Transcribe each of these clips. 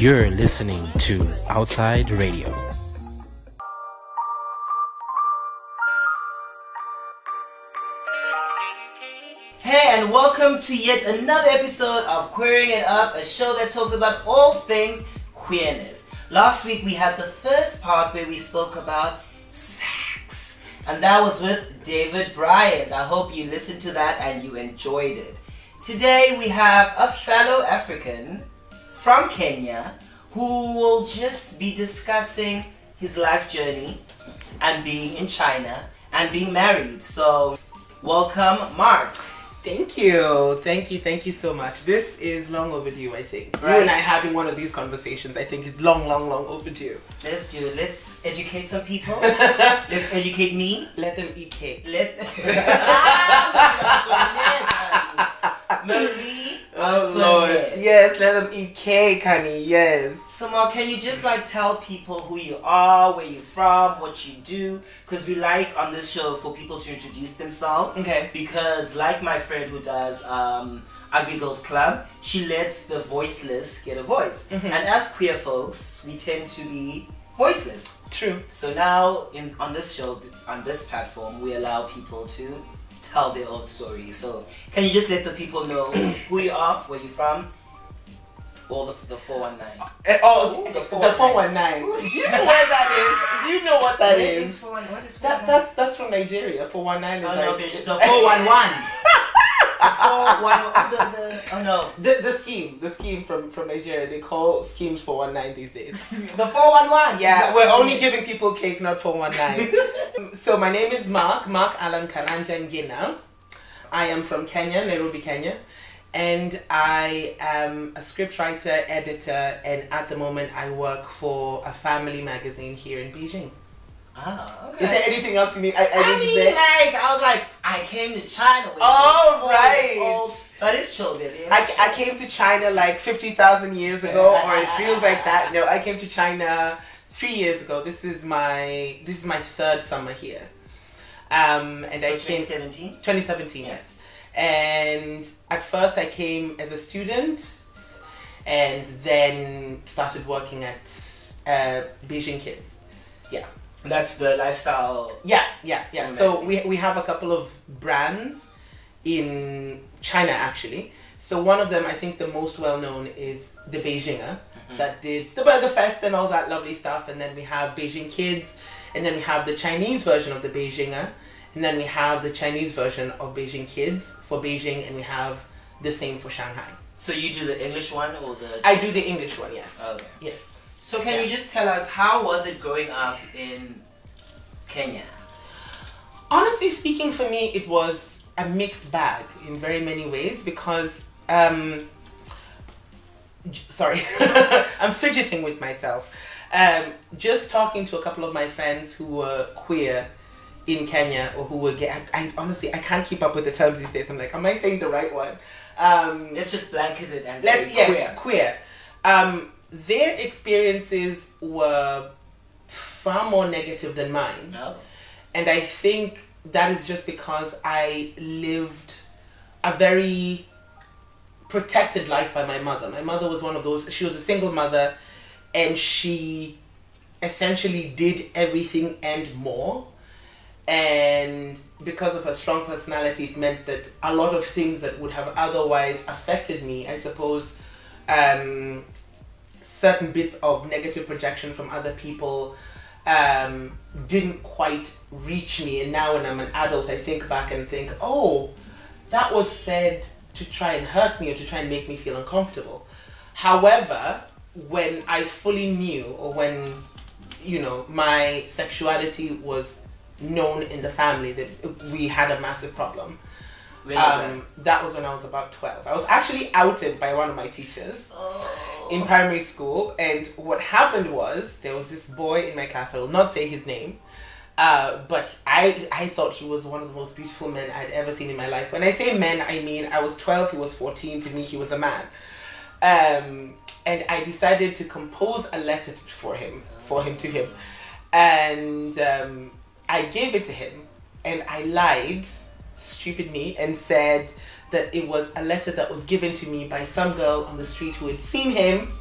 You're listening to Outside Radio. Hey, and welcome to yet another episode of Queering It Up, a show that talks about all things queerness. Last week we had the first part where we spoke about sex, and that was with David Bryant. I hope you listened to that and you enjoyed it. Today we have a fellow African from Kenya who will just be discussing his life journey and being in China and being married. So welcome, Mark. Thank you so much. This is long overdue, I think. Right. You and I having one of these conversations, I think, is long overdue. Let's do it. Let's educate some people. Let's educate me. Let them eat cake. Oh Lord, yes, let them eat cake, honey, yes. So Mark, can you just tell people who you are, where you're from, what you do? Because we like on this show for people to introduce themselves. Okay. Because like my friend who does Aggie Girls Club, she lets the voiceless get a voice. Mm-hmm. And as queer folks, we tend to be voiceless. True. So now on this show, on this platform, we allow people to tell their own story. So can you just let the people know who you are, where you're from, or the 419? Oh, ooh, the 419. Do you know where that is? Do you know what that is? What is 419? That's from Nigeria. 419 is Nigeria. No, 411. The scheme from Nigeria, they call schemes 419 these days. The 411. Yeah, we're only giving people cake, not 419. So my name is Mark Alan Karanja Nginna. I am from Kenya, Nairobi, Kenya, and I am a scriptwriter, editor, and at the moment I work for a family magazine here in Beijing. Oh, okay. Is there anything else you need? I came to China with but it's children. I came to China 50,000 years ago, or it feels like that. No, I came to China 3 years ago. This is my third summer here. And so I came 2017, yes. And at first I came as a student, and then started working at Beijing Kids. Yeah. That's the lifestyle. Yeah. So we have a couple of brands in China, actually. So one of them, I think the most well-known, is the Beijinger, mm-hmm. that did the Burger Fest and all that lovely stuff. And then we have Beijing Kids, and then we have the Chinese version of the Beijinger, and then we have the Chinese version of Beijing Kids for Beijing, and we have the same for Shanghai. So you do the English one or the... I do the English one, yes. Okay. Yes. So can you just tell us, how was it growing up in Kenya? Honestly speaking, for me, it was a mixed bag in very many ways because, I'm fidgeting with myself. Just talking to a couple of my friends who were queer in Kenya or who were gay, I honestly, I can't keep up with the terms these days. I'm like, am I saying the right one? Let's just blanket it and say queer. Yes, queer. Their experiences were far more negative than mine. No. And I think that is just because I lived a very protected life by my mother. My mother was one of those, she was a single mother, and she essentially did everything and more. And because of her strong personality, it meant that a lot of things that would have otherwise affected me, I suppose, certain bits of negative projection from other people didn't quite reach me. And now when I'm an adult, I think back and think, oh, that was said to try and hurt me or to try and make me feel uncomfortable. However, when I fully knew, or when, my sexuality was known in the family, that we had a massive problem. When was that was when I was about 12. I was actually outed by one of my teachers in primary school, and what happened was there was this boy in my class. I will not say his name, but I thought he was one of the most beautiful men I'd ever seen in my life. When I say men, I mean I was 12, he was 14. To me, he was a man. And I decided to compose a letter to him, and I gave it to him, and I lied. Stupid me, and said that it was a letter that was given to me by some girl on the street who had seen him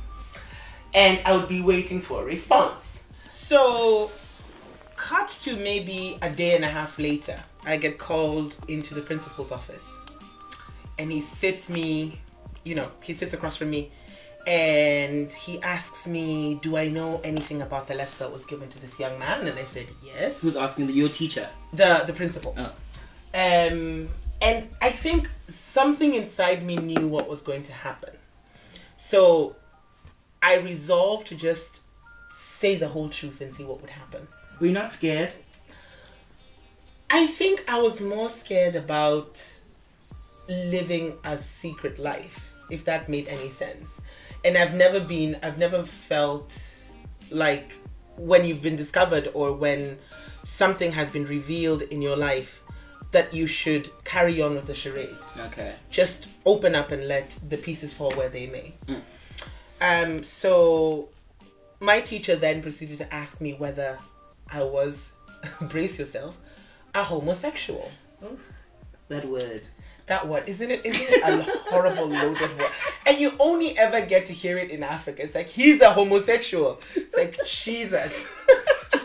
and I would be waiting for a response. So, cut to maybe a day and a half later, I get called into the principal's office, and he sits across from me, and he asks me, do I know anything about the letter that was given to this young man? And I said, yes. Who's asking? Your teacher? The principal. Oh. And I think something inside me knew what was going to happen. So I resolved to just say the whole truth and see what would happen. Were you not scared? I think I was more scared about living a secret life, if that made any sense. And I've never felt like when you've been discovered or when something has been revealed in your life, that you should carry on with the charade. Okay. Just open up and let the pieces fall where they may. Mm. So my teacher then proceeded to ask me whether I was, brace yourself, a homosexual. Ooh, that word. That word. Isn't it a horrible loaded word? And you only ever get to hear it in Africa. It's like, he's a homosexual. It's like, Jesus.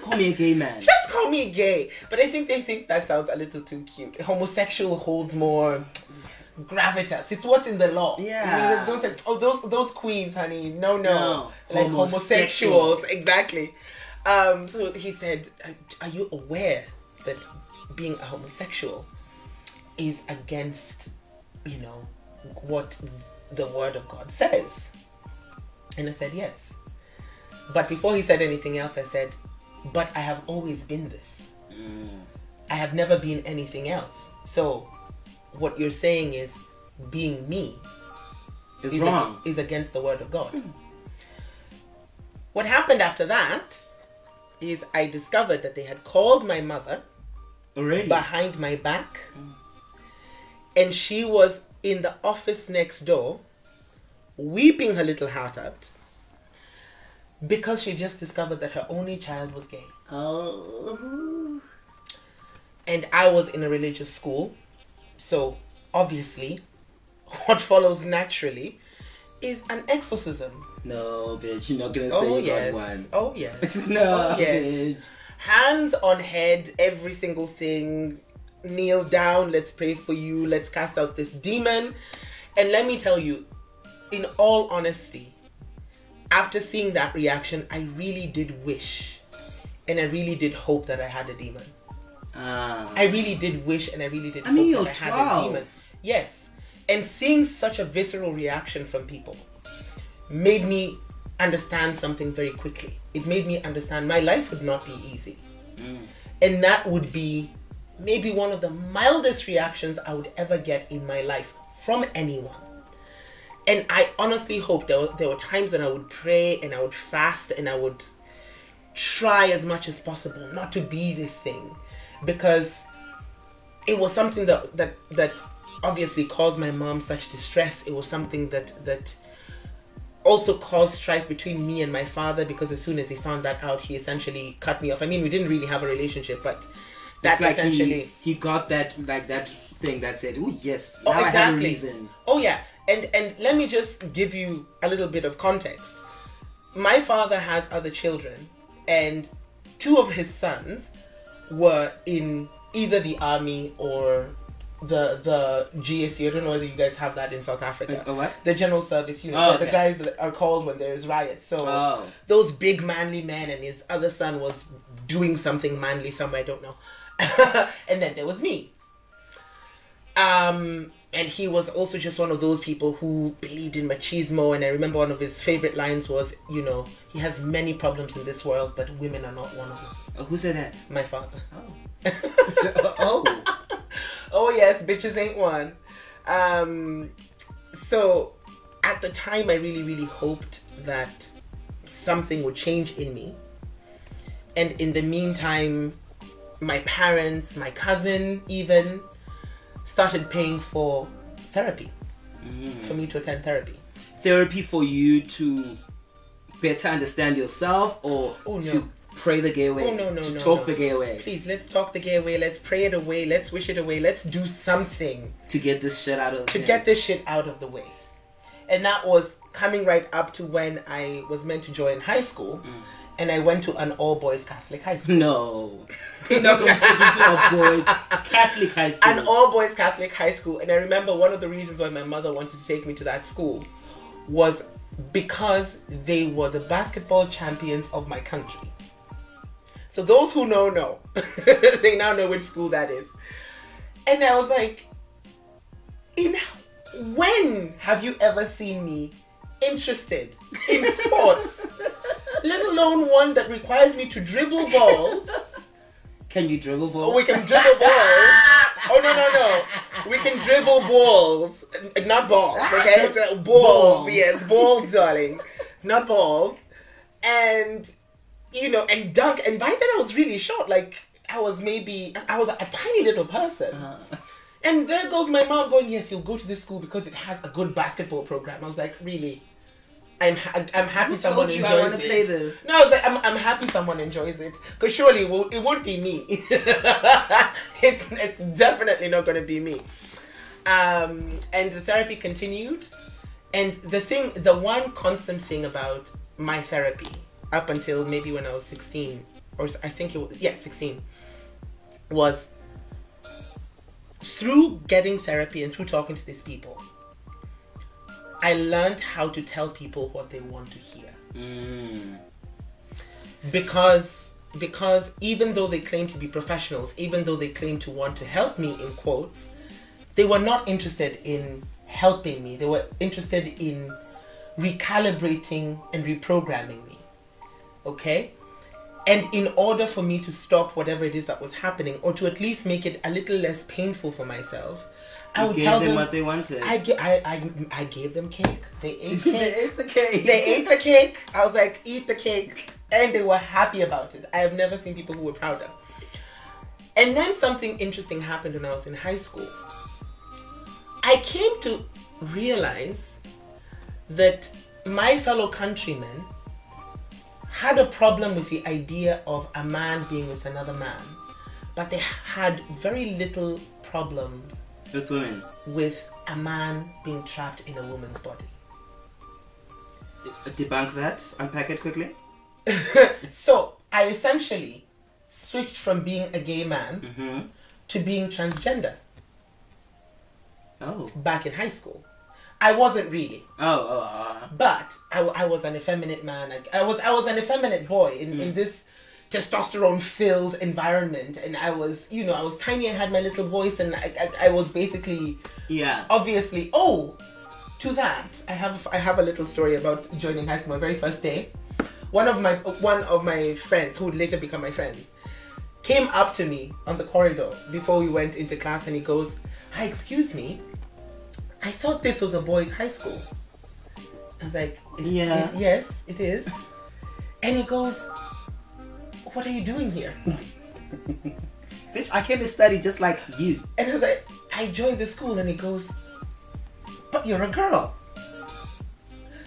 Call me a gay man. Just call me gay. But I think they think that sounds a little too cute. Homosexual holds more gravitas. It's what's in the law. Yeah. Those are, those queens, honey. No. Like homosexuals. Exactly. So he said, are you aware that being a homosexual is against, what the word of God says? And I said, yes. But before he said anything else, I said, but I have always been this. Mm. I have never been anything else. So what you're saying is being me is wrong. Is against the word of God. Mm. What happened after that is I discovered that they had called my mother already behind my back. Mm. And she was in the office next door weeping her little heart out, because she just discovered that her only child was gay. Oh. And I was in a religious school. So, obviously, what follows naturally is an exorcism. No, bitch. You're not going to say yes. One. Oh, yes. No, oh, yes. Bitch. Hands on head, every single thing. Kneel down. Let's pray for you. Let's cast out this demon. And let me tell you, in all honesty, after seeing that reaction, I really did wish and I really did hope that I had a demon. I really did wish and I really did hope that I had a demon. Yes. And seeing such a visceral reaction from people made me understand something very quickly. It made me understand my life would not be easy. Mm. And that would be maybe one of the mildest reactions I would ever get in my life from anyone. And I honestly hope there were times that I would pray and I would fast and I would try as much as possible not to be this thing, because it was something that obviously caused my mom such distress. It was something that also caused strife between me and my father, because as soon as he found that out, he essentially cut me off. I mean, we didn't really have a relationship, but that's like essentially he got that thing that said, "Oh yes, now exactly. I have a reason." Oh yeah. And let me just give you a little bit of context. My father has other children, and two of his sons were in either the army or the GSU. I don't know whether you guys have that in South Africa. What? The general service. The guys that are called when there's riots. So those big manly men, and his other son was doing something manly somewhere, I don't know. And then there was me. And he was also just one of those people who believed in machismo. And I remember one of his favorite lines was, he has many problems in this world, but women are not one of them. Oh, who said that? My father. Oh. Oh. Oh, yes, bitches ain't one. So at the time, I really, really hoped that something would change in me. And in the meantime, my parents, my cousin even, started paying for therapy, for me to attend therapy. Therapy for you to better understand yourself, or to pray the gay away? Talk the gay away. Please, let's talk the gay away. Let's pray it away. Let's wish it away. Let's do something to get this shit out of the way. And that was coming right up to when I was meant to join high school, and I went to an all-boys Catholic high school. No. You're not going to take you to an all-boys Catholic high school. An all-boys Catholic high school. And I remember one of the reasons why my mother wanted to take me to that school was because they were the basketball champions of my country. So those who know, know. They now know which school that is. And I was like, when have you ever seen me interested in sports? Let alone one that requires me to dribble balls. Can you dribble balls? Oh, we can dribble balls. Oh, no. We can dribble balls. Not balls, okay? Balls, yes. Balls, darling. Not balls. And, you know, and dunk. And by then I was really short. Like, I was a tiny little person. Uh-huh. And there goes my mom going, yes, you'll go to this school because it has a good basketball program. I was like, really? I'm happy someone enjoys it. I want to play this. No, I was like, I'm happy someone enjoys it. Because surely it won't be me. It's definitely not going to be me. And the therapy continued. And the one constant thing about my therapy up until maybe when I was 16, or I think it was, yeah, 16, was through getting therapy and through talking to these people, I learned how to tell people what they want to hear. Mm. Because even though they claim to be professionals, even though they claim to want to help me, in quotes, they were not interested in helping me. They were interested in recalibrating and reprogramming me. Okay? And in order for me to stop whatever it is that was happening, or to at least make it a little less painful for myself, I would tell them what they wanted. I gave them cake. They ate cake. They ate the cake. I was like, eat the cake. And they were happy about it. I have never seen people who were prouder. And then something interesting happened when I was in high school. I came to realize that my fellow countrymen had a problem with the idea of a man being with another man, but they had very little problem with women, with a man being trapped in a woman's body. Debunk that, unpack it quickly. So I essentially switched from being a gay man to being transgender. Oh. Back in high school. I wasn't really. But I was an effeminate man. I was an effeminate boy in this testosterone-filled environment, and I was tiny and had my little voice, and I was basically obviously. Oh, to that I have a little story about joining high school. My very first day, one of my friends who would later become my friends came up to me on the corridor before we went into class, and he goes, "Hi, excuse me. I thought this was a boys' high school." I was like, yes, it is. And he goes, "What are you doing here?" Bitch, I came to study just like you. And I was like, I joined the school. And he goes, "But you're a girl."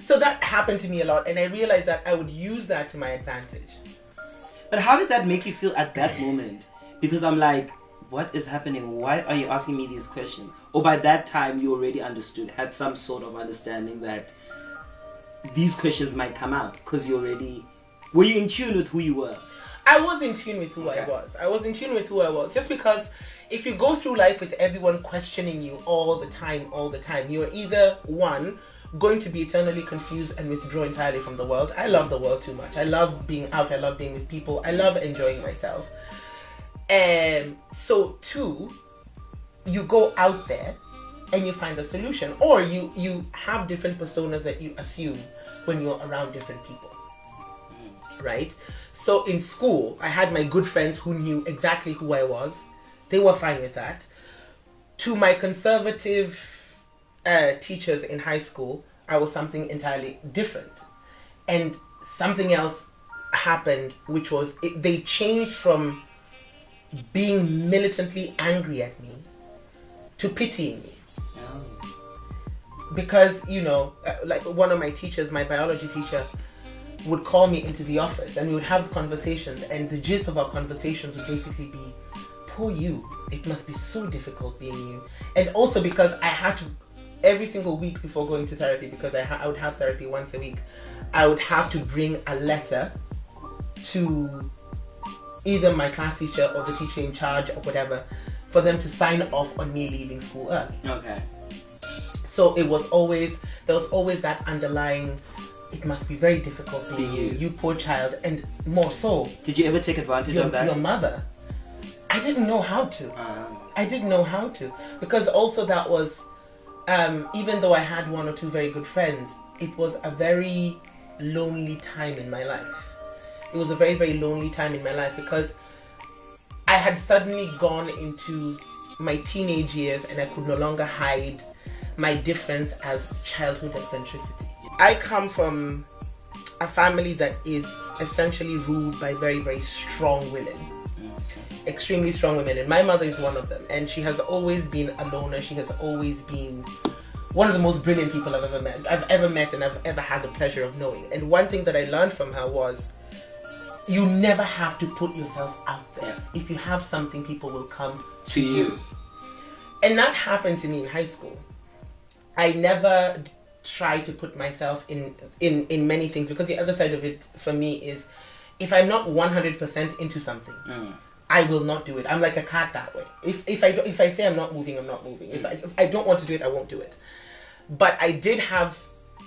So that happened to me a lot. And I realized that I would use that to my advantage. But how did that make you feel at that moment? Because I'm like, what is happening? Why are you asking me these questions? Or by that time, you already understood, had some sort of understanding that these questions might come up because you already... Were you in tune with who you were? I was in tune with who I was. I was in tune with who I was. Just because if you go through life with everyone questioning you all the time, you're either, one, going to be eternally confused and withdraw entirely from the world. I love the world too much. I love being out. I love being with people. I love enjoying myself. So two, you go out there and you find a solution, or you have different personas that you assume when you're around different people, right? So in school, I had my good friends who knew exactly who I was. They were fine with that. To my conservative teachers in high school, I was something entirely different. And something else happened, which was they changed from being militantly angry at me to pitying me. Because, you know, like one of my teachers, my biology teacher, would call me into the office and we would have conversations, and the gist of our conversations would basically be, "Poor you, it must be so difficult being you." And also because I had to every single week before going to therapy, because I would have therapy once a week, I would have to bring a letter to either my class teacher or the teacher in charge or whatever for them to sign off on me leaving school early. Okay. So it was always, there was always that underlying, it must be very difficult being you poor child, and more so. Did you ever take advantage of that? Your mother. I didn't know how to. I didn't know how to. Because also that was, even though I had one or two very good friends, it was a very lonely time in my life. It was a very, very lonely time in my life, because I had suddenly gone into my teenage years and I could no longer hide my difference as childhood eccentricity. I come from a family that is essentially ruled by very, very strong women. Extremely strong women, and my mother is one of them, and she has always been a loner. She has always been one of the most brilliant people I've ever met and I've ever had the pleasure of knowing. And one thing that I learned from her was, you never have to put yourself out there. If you have something, people will come to you. And that happened to me in high school. I never tried to put myself in many things, because the other side of it for me is, if I'm not 100% into something, I will not do it. I'm like a cat that way. If I say I'm not moving, I'm not moving. If I don't want to do it, I won't do it. But I did have,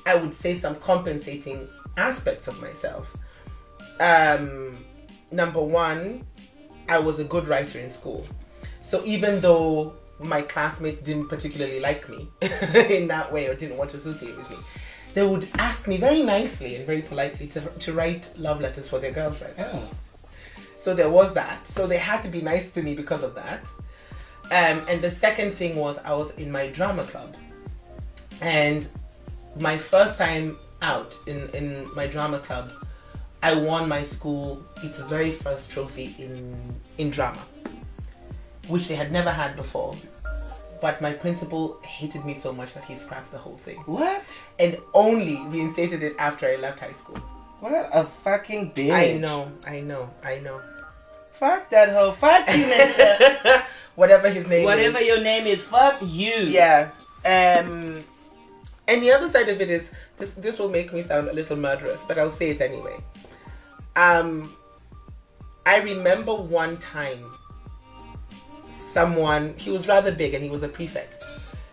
I would say, some compensating aspects of myself. Number one, I was a good writer in school. So even though my classmates didn't particularly like me in that way, or didn't want to associate with me, they would ask me very nicely and very politely to write love letters for their girlfriends. Oh. So there was that. So they had to be nice to me because of that. And the second thing was, I was in my drama club. And my first time out in my drama club, I won my school its very first trophy in drama, which they had never had before. But my principal hated me so much that he scrapped the whole thing. What? And only reinstated it after I left high school. What a fucking bitch. I know. Fuck that hoe. Fuck you, mister. Whatever your name is, fuck you. Yeah. And the other side of it is, this will make me sound a little murderous, but I'll say it anyway. I remember one time, someone, he was rather big and he was a prefect,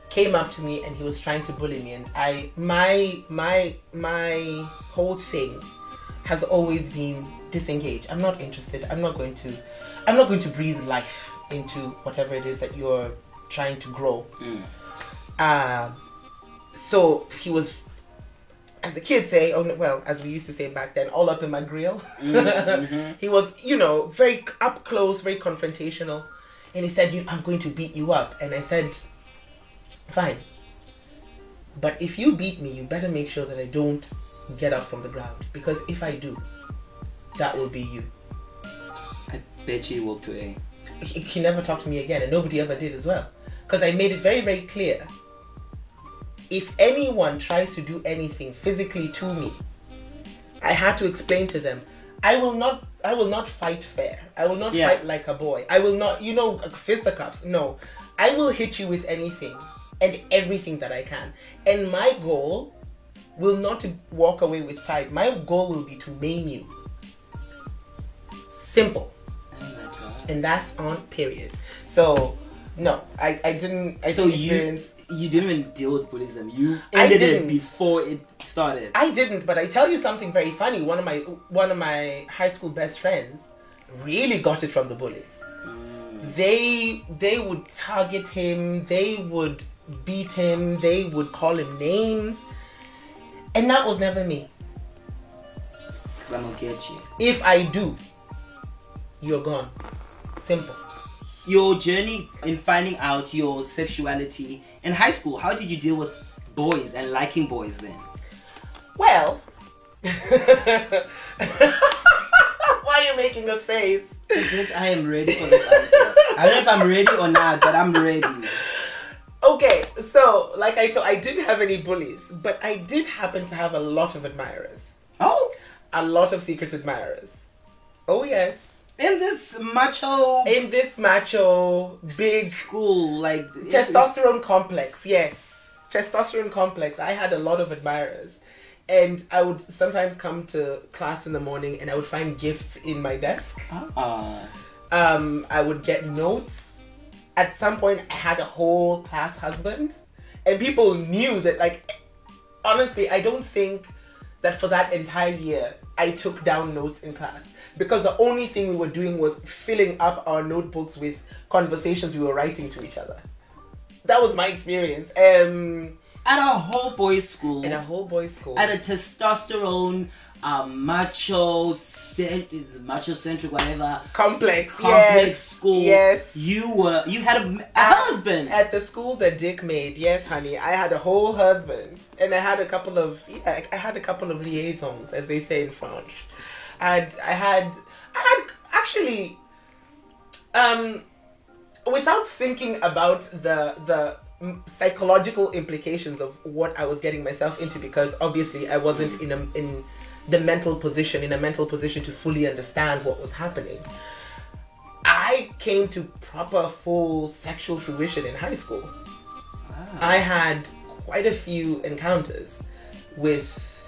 came up to me and he was trying to bully me, and my whole thing has always been disengage. I'm not interested. I'm not going to breathe life into whatever it is that you're trying to grow. So he was, as the kids say, as we used to say back then, all up in my grill. He was, very up close, very confrontational. And he said, I'm going to beat you up. And I said, fine. But if you beat me, you better make sure that I don't get up from the ground. Because if I do, that will be you. I bet you walked away. He never talked to me again. And nobody ever did as well. Because I made it very, very clear. If anyone tries to do anything physically to me, I had to explain to them, I will not fight fair. I will not fight like a boy. I will not, fisticuffs. No. I will hit you with anything and everything that I can. And my goal will not to walk away with pride. My goal will be to maim you. Simple. Oh my God. And that's on period. So, no, I didn't experience... You didn't even deal with Buddhism. You ended it before it started. I didn't, but I tell you something very funny. One of my high school best friends really got it from the bullies. They would target him. They would beat him. They would call him names, and that was never me. 'Cause I'm gonna get you. If I do, you're gone. Simple. Your journey in finding out your sexuality in high school, how did you deal with boys and liking boys then? Well, why are you making a face? Bitch, I am ready for this answer. I don't know if I'm ready or not, but I'm ready. Okay, so like I told, I didn't have any bullies, but I did happen to have a lot of admirers. Oh? A lot of secret admirers. Oh, yes. In this macho, big... school, like... testosterone complex, yes. testosterone complex, I had a lot of admirers. And I would sometimes come to class in the morning and I would find gifts in my desk. I would get notes. At some point, I had a whole class husband. And people knew that, like, honestly, I don't think that for that entire year, I took down notes in class. Because the only thing we were doing was filling up our notebooks with conversations we were writing to each other. That was my experience. At a whole boys' school. At a whole boys' school. At a testosterone, macho-centric, whatever. Complex yes, school. Yes. You had a husband. At the school that Dick made. Yes, honey. I had a whole husband. And I had a couple of liaisons, as they say in French. And I had actually, without thinking about the psychological implications of what I was getting myself into, because obviously I wasn't in a mental position to fully understand what was happening. I came to proper full sexual fruition in high school. Wow. I had quite a few encounters with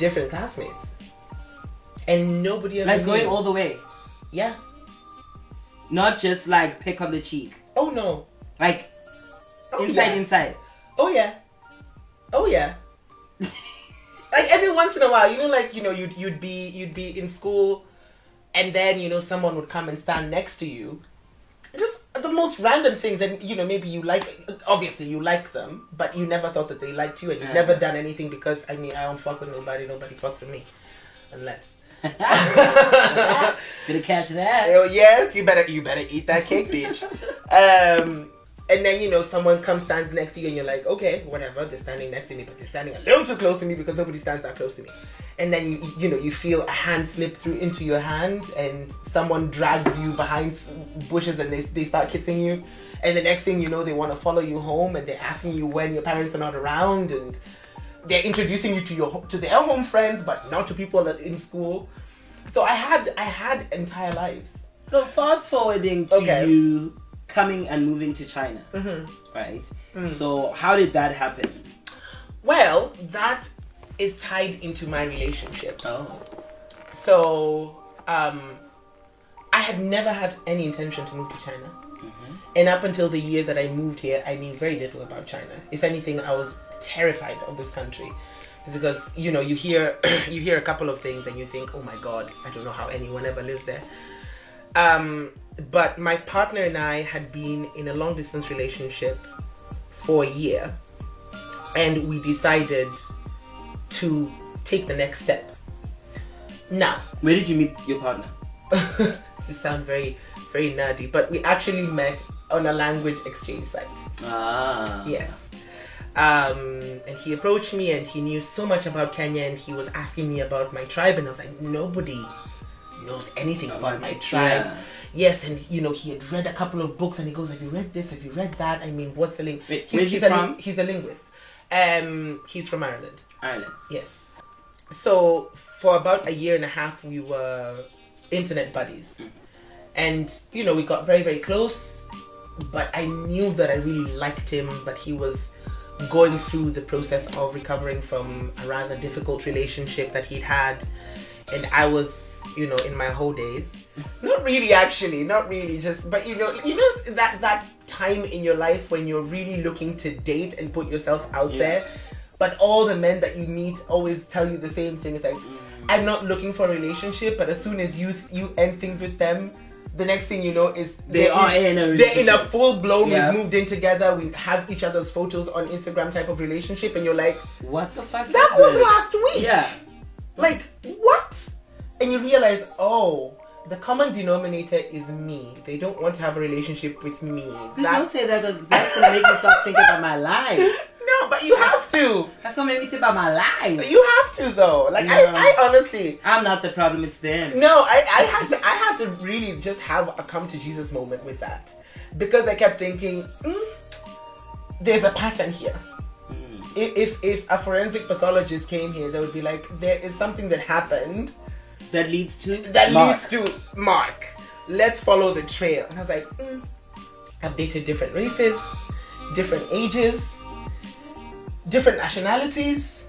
different classmates, and nobody ever knew. Going all the way. Yeah. Not just like pick on the cheek. Oh no. Like inside. Oh yeah. Oh yeah. Like every once in a while, you'd be in school, and then someone would come and stand next to you. Just the most random things, and maybe you like them, but you never thought that they liked you, and you've never done anything because I don't fuck with nobody. Nobody fucks with me, unless. Gonna catch that. Oh yes, you better eat that cake, bitch. And then, someone stands next to you and you're like, okay, whatever, they're standing next to me, but they're standing a little too close to me because nobody stands that close to me. And then, you feel a hand slip through into your hand and someone drags you behind bushes and they start kissing you. And the next thing you know, they want to follow you home and they're asking you when your parents are not around and they're introducing you to their home friends, but not to people in school. So I had entire lives. So fast forwarding to you coming and moving to China, right? Mm. So how did that happen? Well, that is tied into my relationship. Oh. So I had never had any intention to move to China. Mm-hmm. And up until the year that I moved here, I knew very little about China. If anything, I was terrified of this country. It's because, you hear a couple of things and you think, oh my God, I don't know how anyone ever lives there. But my partner and I had been in a long-distance relationship for a year, and we decided to take the next step. Now, where did you meet your partner? This sounds very, very nerdy, but we actually met on a language exchange site. Ah, yes. And he approached me, and he knew so much about Kenya, and he was asking me about my tribe, and I was like, nobody knows anything about my tribe. Yeah. Yes, and he had read a couple of books and he goes, have you read this? Have you read that? What's the language? He's a linguist. He's from Ireland. Ireland. Yes. So for about a year and a half we were internet buddies. Mm-hmm. And we got very, very close, but I knew that I really liked him, but he was going through the process of recovering from a rather difficult relationship that he'd had, and I was in my whole days. Not really, just, but that time in your life when you're really looking to date and put yourself out there, but all the men that you meet always tell you the same thing. It's like, I'm not looking for a relationship, but as soon as you end things with them, the next thing you know is they're in a full-blown, we've moved in together, we have each other's photos on Instagram type of relationship, and you're like, what the fuck? That was last week. Yeah. Like, what? And you realize, the common denominator is me. They don't want to have a relationship with me. Don't say that, because that's going to make me stop thinking about my life. No, but you have to. That's going to make me think about my life. You have to, though. Like, yeah. I honestly... I'm not the problem, it's them. No, I had to really just have a come to Jesus moment with that. Because I kept thinking, there's a pattern here. Mm. If a forensic pathologist came here, they would be like, there is something that happened... That leads to Mark. Let's follow the trail. And I was like, I've dated different races, different ages, different nationalities,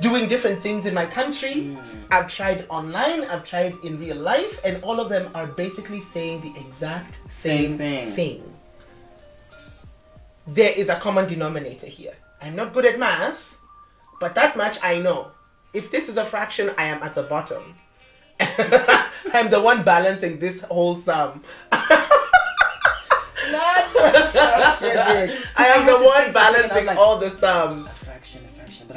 doing different things in my country. I've tried online, I've tried in real life, and all of them are basically saying the exact same thing. There is a common denominator here. I'm not good at math, but that much I know. If this is a fraction, I am at the bottom. I'm the one balancing this whole sum. Not the fraction. I am the one balancing all the sum.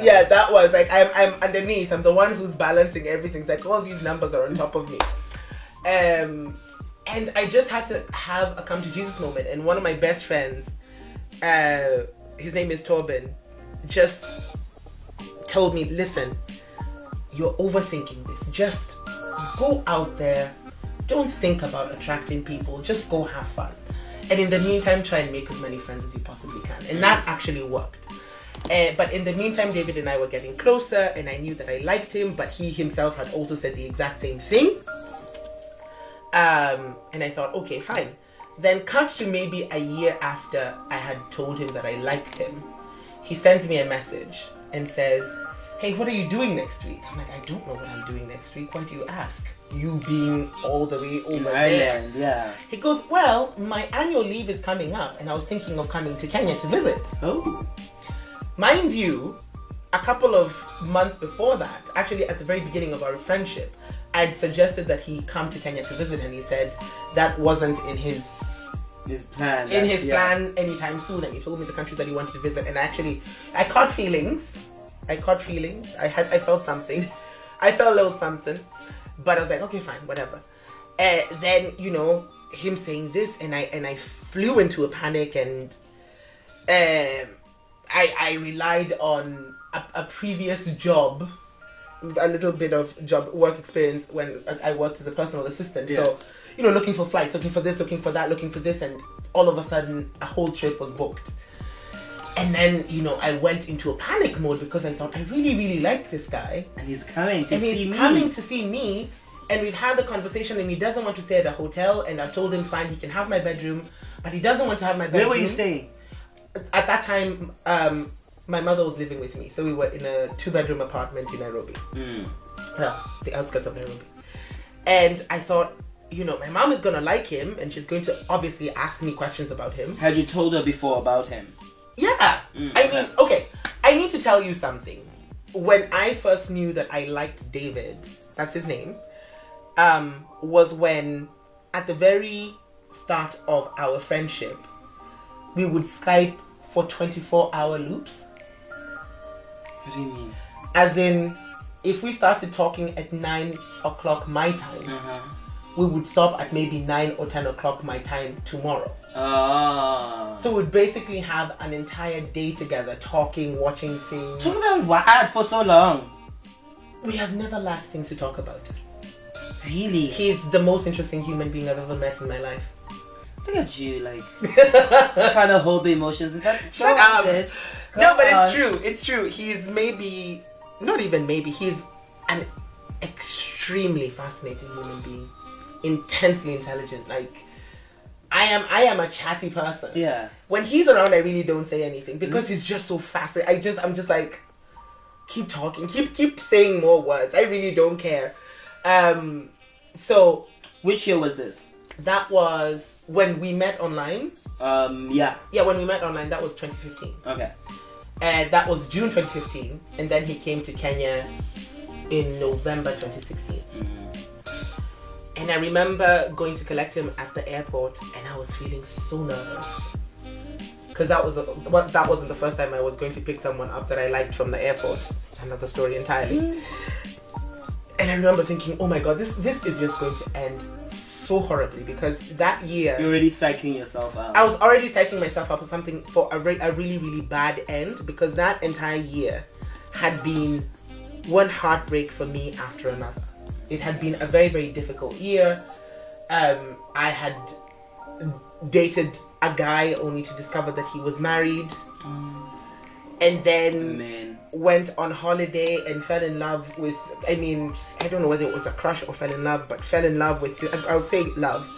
Yeah, that was like, I'm underneath. I'm the one who's balancing everything. It's like all these numbers are on top of me. And I just had to have a come to Jesus moment. And one of my best friends, his name is Torben, just told me, listen, you're overthinking this. Just go out there. Don't think about attracting people. Just go have fun. And in the meantime, try and make as many friends as you possibly can. And that actually worked. But in the meantime, David and I were getting closer, and I knew that I liked him, but he himself had also said the exact same thing. And I thought, okay, fine. Then cut to maybe a year after I had told him that I liked him. He sends me a message and says, hey, what are you doing next week? I'm like, I don't know what I'm doing next week. Why do you ask? You being all the way over there. Ireland, yeah. He goes, well, my annual leave is coming up, and I was thinking of coming to Kenya to visit. Oh. Mind you, a couple of months before that, actually at the very beginning of our friendship, I'd suggested that he come to Kenya to visit, and he said that wasn't in his plan anytime soon, and he told me the countries that he wanted to visit. And actually, I caught feelings. I felt something. I felt a little something, but I was like, okay, fine, whatever. Then, you know, him saying this, and I flew into a panic, and I relied on a previous job, a little bit of work experience when I worked as a personal assistant. Yeah. So, you know, looking for flights, looking for this, looking for that, looking for this, and all of a sudden a whole trip was booked. And then, you know, I went into a panic mode because I thought I really, really like this guy. And he's coming to see me. And he's coming to see me. And we've had the conversation, and he doesn't want to stay at a hotel. And I've told him, fine, he can have my bedroom, but he doesn't want to have my bedroom. Where were you staying? At that time, my mother was living with me, so we were in a 2-bedroom apartment in Nairobi. Well, the outskirts of Nairobi. And I thought, you know, my mom is going to like him, and she's going to obviously ask me questions about him. Had you told her before about him? Yeah. I mean, okay, I need to tell you something. When I first knew that I liked David, that's his name, was when, at the very start of our friendship, we would Skype for 24-hour loops. What do you mean? As in, if we started talking at 9 o'clock my time, we would stop at maybe 9 or 10 o'clock my time tomorrow. Oh. So we'd basically have an entire day together, talking, watching things. Talking about what? For so long? We have never lacked things to talk about. Really? He's the most interesting human being I've ever met in my life. Look at you, like, trying to hold the emotions. Shut up. No, but it's true. It's true. He's maybe, not even maybe, he's an extremely fascinating human being. Intensely intelligent. Like, I am a chatty person. Yeah. When he's around, I really don't say anything because he's just so fascinating. I'm just like, keep talking. Keep saying more words. I really don't care. So. Which year was this? That was when we met online. Yeah, when we met online, that was 2015. Okay. And that was June 2015. And then he came to Kenya in November 2016. And I remember going to collect him at the airport, and I was feeling so nervous. Because that wasn't the first time I was going to pick someone up that I liked from the airport. Another story entirely. And I remember thinking, oh my God, this is just going to end so horribly, because that year you're already psyching yourself out. I was already psyching myself up for something, for a really, really bad end, because that entire year had been one heartbreak for me after another. It had been a very, very difficult year. I had dated a guy only to discover that he was married, and then went on holiday and fell in love with, I mean, I don't know whether it was a crush or fell in love, but I'll say love,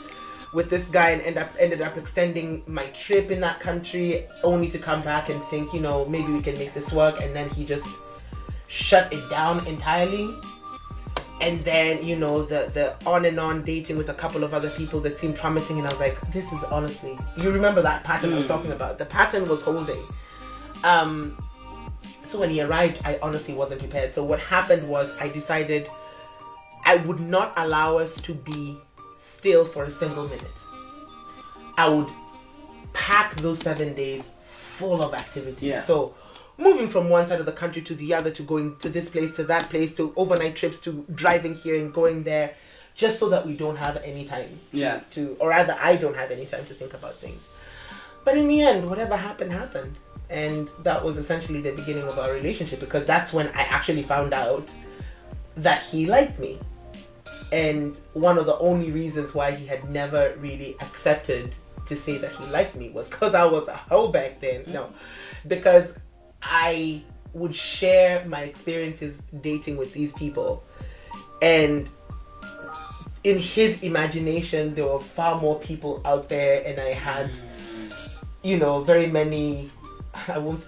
with this guy and ended up extending my trip in that country, only to come back and think, you know, maybe we can make this work. And then he just shut it down entirely. And then, you know, the on and on dating with a couple of other people that seemed promising. And I was like, this is honestly, you remember that pattern I was talking about. The pattern was holding. So when he arrived, I honestly wasn't prepared. So what happened was I decided I would not allow us to be still for a single minute. I would pack those 7 days full of activity. Yeah. So moving from one side of the country to the other, to going to this place, to that place, to overnight trips, to driving here and going there, just so that we don't have any time or rather I don't have any time to think about things. But in the end, whatever happened, happened. And that was essentially the beginning of our relationship, because that's when I actually found out that he liked me. And one of the only reasons why he had never really accepted to say that he liked me was because I was a hoe back then. No, because I would share my experiences dating with these people, and in his imagination there were far more people out there, and I had, you know, very many oranges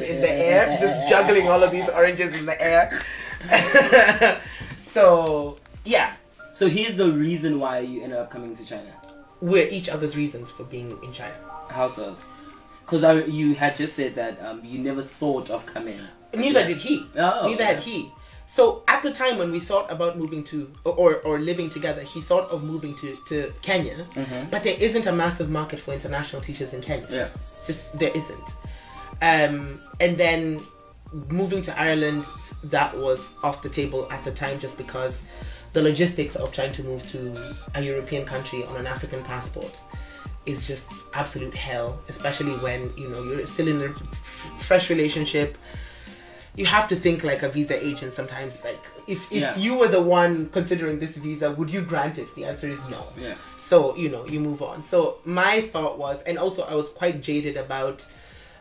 in the air, just juggling all of these oranges in the air. So yeah, so here's the reason why you ended up coming to China. We're each other's reasons for being in China. How so? Because you had just said that you never thought of coming. Neither did he. Oh, neither had he. So at the time when we thought about moving to or living together, he thought of moving to Kenya. Mm-hmm. But there isn't a massive market for international teachers in Kenya. Yeah. Just there isn't. And then moving to Ireland, that was off the table at the time, just because the logistics of trying to move to a European country on an African passport is just absolute hell, especially when, you know, you're still in a fresh relationship. You have to think like a visa agent sometimes. Like, if you were the one considering this visa, would you grant it? The answer is no. Yeah. So, you know, you move on. So my thought was, and also I was quite jaded about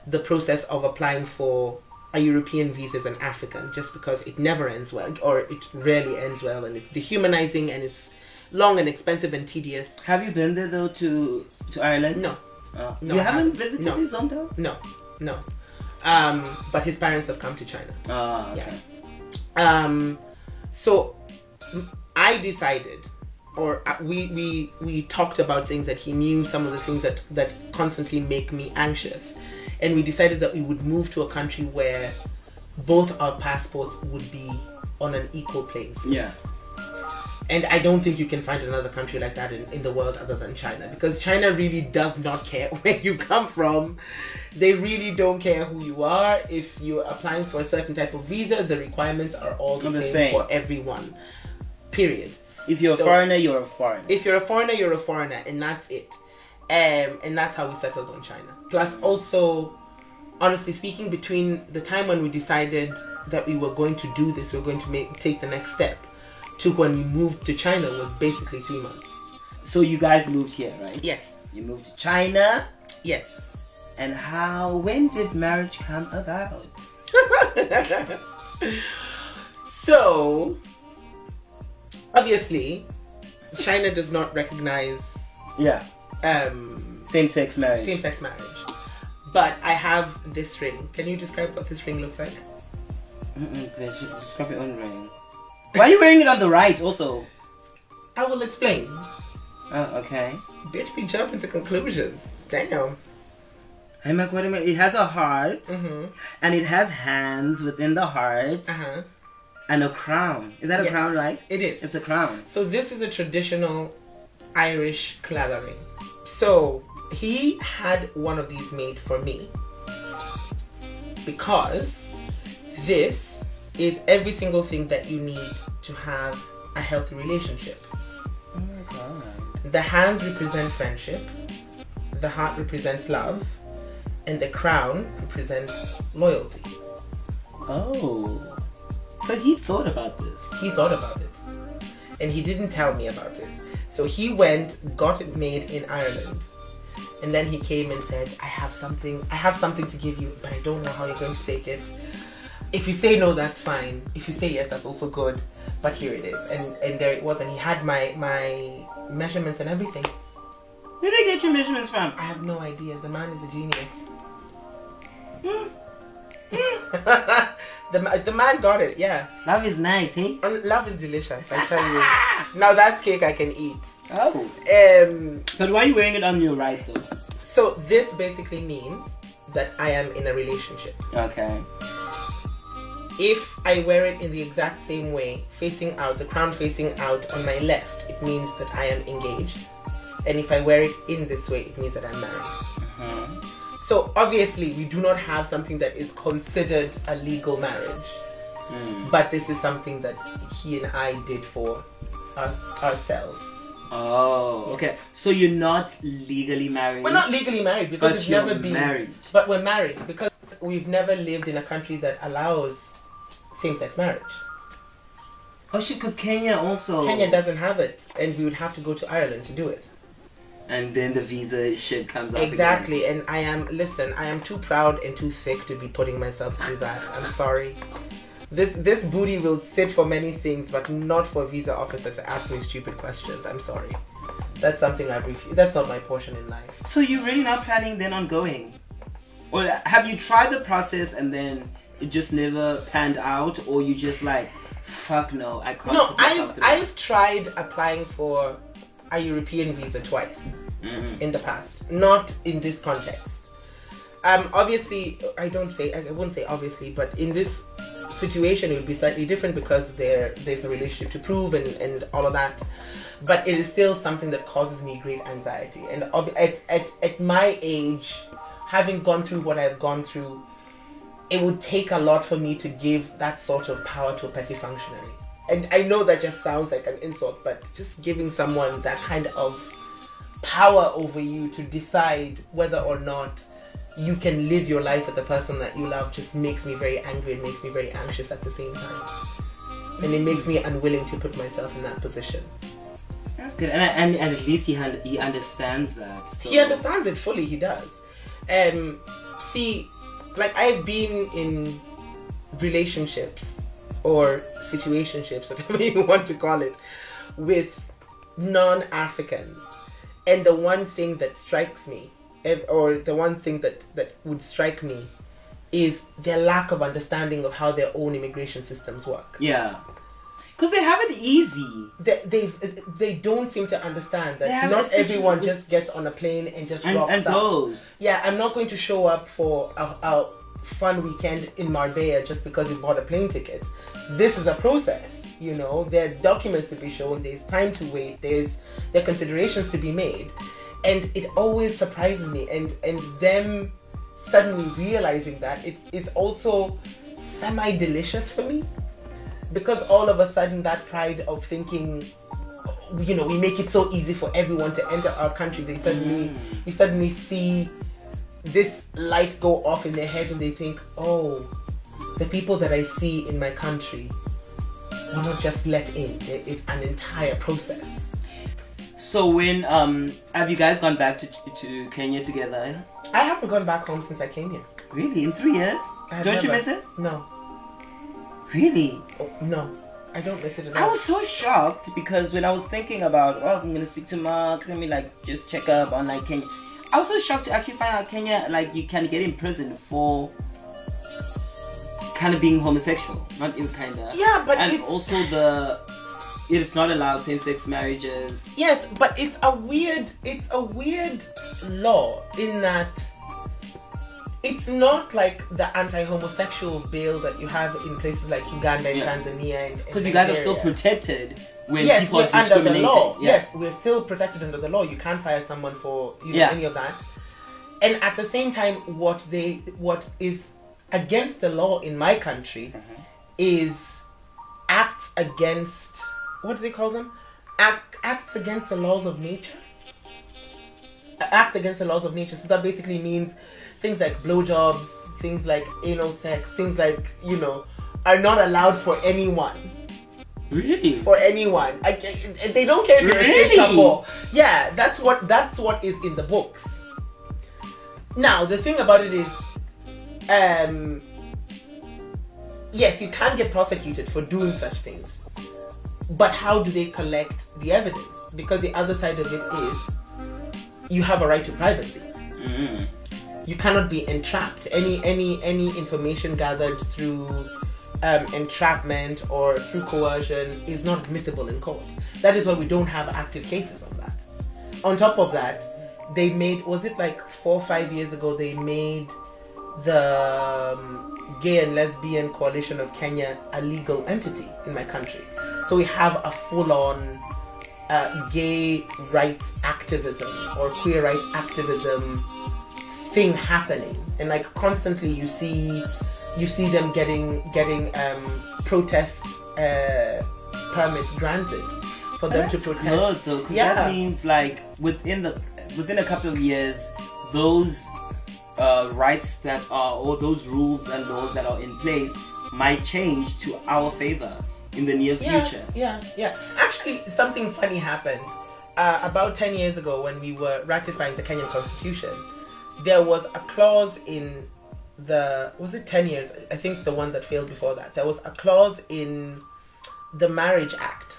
the process of applying for a European visa as an African, just because it never ends well, or it rarely ends well, and it's dehumanizing, and it's long and expensive and tedious. Have you been there though, to Ireland? No. Oh. No, you haven't visited his hometown? No. But his parents have come to China. Oh, okay. Yeah. So I decided, or we talked about things that he knew, some of the things that constantly make me anxious. And we decided that we would move to a country where both our passports would be on an equal plane. Yeah. And I don't think you can find another country like that in the world other than China, because China really does not care where you come from. They really don't care who you are. If you're applying for a certain type of visa, the requirements are all the same for everyone. Period. If you're a foreigner, you're a foreigner. If you're a foreigner, you're a foreigner, and that's it. And that's how we settled on China. Plus, also, honestly speaking, between the time when we decided that we were going to do this, we were going to take the next step, to when we moved to China was basically 3 months. So you guys moved here, right? Yes. You moved to China? Yes. And when did marriage come about? So, obviously, China does not recognize same-sex marriage. Same-sex marriage. But I have this ring. Can you describe what this ring looks like? Describe your own ring. Why are you wearing it on the right also? I will explain. Oh, okay. Bitch, we jump into conclusions. Damn. Hey, Mark, wait a minute. It has a heart. Mm-hmm. And it has hands within the heart. Uh-huh. And a crown. Is that a crown, right? It is. It's a crown. So this is a traditional Irish clather ring. So he had one of these made for me, because this is every single thing that you need to have a healthy relationship. Oh my God. The hands represent friendship, the heart represents love, and the crown represents loyalty. Oh. So he thought about this. He thought about it. And he didn't tell me about it. So he went, got it made in Ireland, and then he came and said, I have something to give you, but I don't know how you're going to take it. if you say no, that's fine. If you say yes, that's also good. But here it is. And there it was. And he had my measurements and everything. Where did they get your measurements from? I have no idea. The man is a genius. The man got it, yeah. Love is nice, eh? Love is delicious, I tell you. Now that's cake I can eat. Oh. But why are you wearing it on your right though? So this basically means that I am in a relationship. Okay. If I wear it in the exact same way, facing out, the crown facing out on my left, it means that I am engaged. And if I wear it in this way, it means that I'm married. Uh-huh. So obviously we do not have something that is considered a legal marriage, but this is something that he and I did for ourselves. Oh, yes. Okay. So you're not legally married? We're not legally married because we've never been married. But we're married because we've never lived in a country that allows same-sex marriage. Oh shit, because Kenya doesn't have it, and we would have to go to Ireland to do it. And then the visa shit comes up exactly again. And I am too proud and too thick to be putting myself through that. I'm sorry. This booty will sit for many things, but not for visa officers to ask me stupid questions. I'm sorry. That's something I refuse. That's not my portion in life. So you're really not planning then on going? Or have you tried the process and then it just never panned out, or you just like, fuck no, I can't? No, I've tried applying for a European visa twice in the past, not in this context. Obviously, I wouldn't say obviously, but in this situation it would be slightly different because there's a relationship to prove and all of that. But it is still something that causes me great anxiety. And at my age, having gone through what I've gone through, it would take a lot for me to give that sort of power to a petty functionary. And I know that just sounds like an insult, but just giving someone that kind of power over you to decide whether or not you can live your life with the person that you love just makes me very angry and makes me very anxious at the same time. And it makes me unwilling to put myself in that position. That's good. And at least he understands that. So. He understands it fully, he does. See, like I've been in relationships or situationships, whatever you want to call it, with non-Africans. And the one thing that strikes me, or the one thing that would strike me, is their lack of understanding of how their own immigration systems work. Yeah. Because they have it easy. They don't seem to understand that not everyone just gets on a plane and just rocks up. And goes. Yeah, I'm not going to show up for a fun weekend in Marbella just because you bought a plane ticket. This is a process, you know. There are documents to be shown, there's time to wait, there are considerations to be made. And it always surprises me, and them suddenly realizing that it's also semi-delicious for me, because all of a sudden that pride of thinking, you know, we make it so easy for everyone to enter our country, you suddenly see this light go off in their head and they think, oh, the people that I see in my country are not just let in. There is an entire process. So when, have you guys gone back to Kenya together? I haven't gone back home since I came here. Really? In 3 years? Don't you miss it? No. Really? Oh, no. I don't miss it at all. I was so shocked because when I was thinking about, oh, I'm going to speak to Mark, let me like just check up on like Kenya. I was so shocked to actually find out Kenya, like, you can get in prison for kind of being homosexual. Not in kind of. Yeah, but and it's... also it's not allowed same-sex marriages. Yes, but it's a weird law in that it's not like the anti-homosexual bill that you have in places like Uganda and Tanzania and because you guys are still protected. Yes, we're under the law. Yeah. Yes, we're still protected under the law. You can't fire someone for any of that. And at the same time, what is against the law in my country is acts against, what do they call them? Acts against the laws of nature. Acts against the laws of nature. So that basically means things like blowjobs, things like anal sex, things like, you know, are not allowed for anyone. Really? For anyone. They don't care if you're a straight couple. Yeah, that's what is in the books. Now, the thing about it is, yes, you can get prosecuted for doing such things, but how do they collect the evidence? Because the other side of it is you have a right to privacy. Mm. You cannot be entrapped. Any information gathered through entrapment or through coercion is not admissible in court. That is why we don't have active cases of that. On top of that, they made, was it like 4 or 5 years ago, they made the Gay and Lesbian Coalition of Kenya a legal entity in my country. So we have a full-on gay rights activism or queer rights activism thing happening, and like constantly you see them getting protest permits granted for them to protest. Good, though, 'cause that means like within a couple of years, those rights that are, or those rules and laws that are in place might change to our favor in the near future. Yeah. Actually, something funny happened about 10 years ago when we were ratifying the Kenyan Constitution. There was a clause in was it 10 years? I think the one that failed before that. There was a clause in the Marriage Act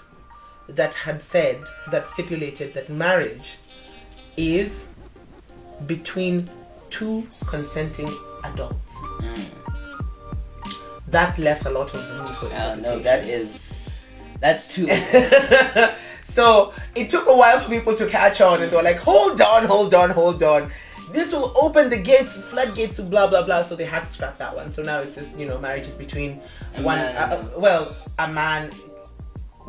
that had said, that stipulated that marriage is between two consenting adults. Mm. That left a lot of room for interpretation. No, that's too. So it took a while for people to catch on, and they were like, hold on. This will open the floodgates to blah, blah, blah. So they had to scrap that one. So now it's just, marriage is between a man,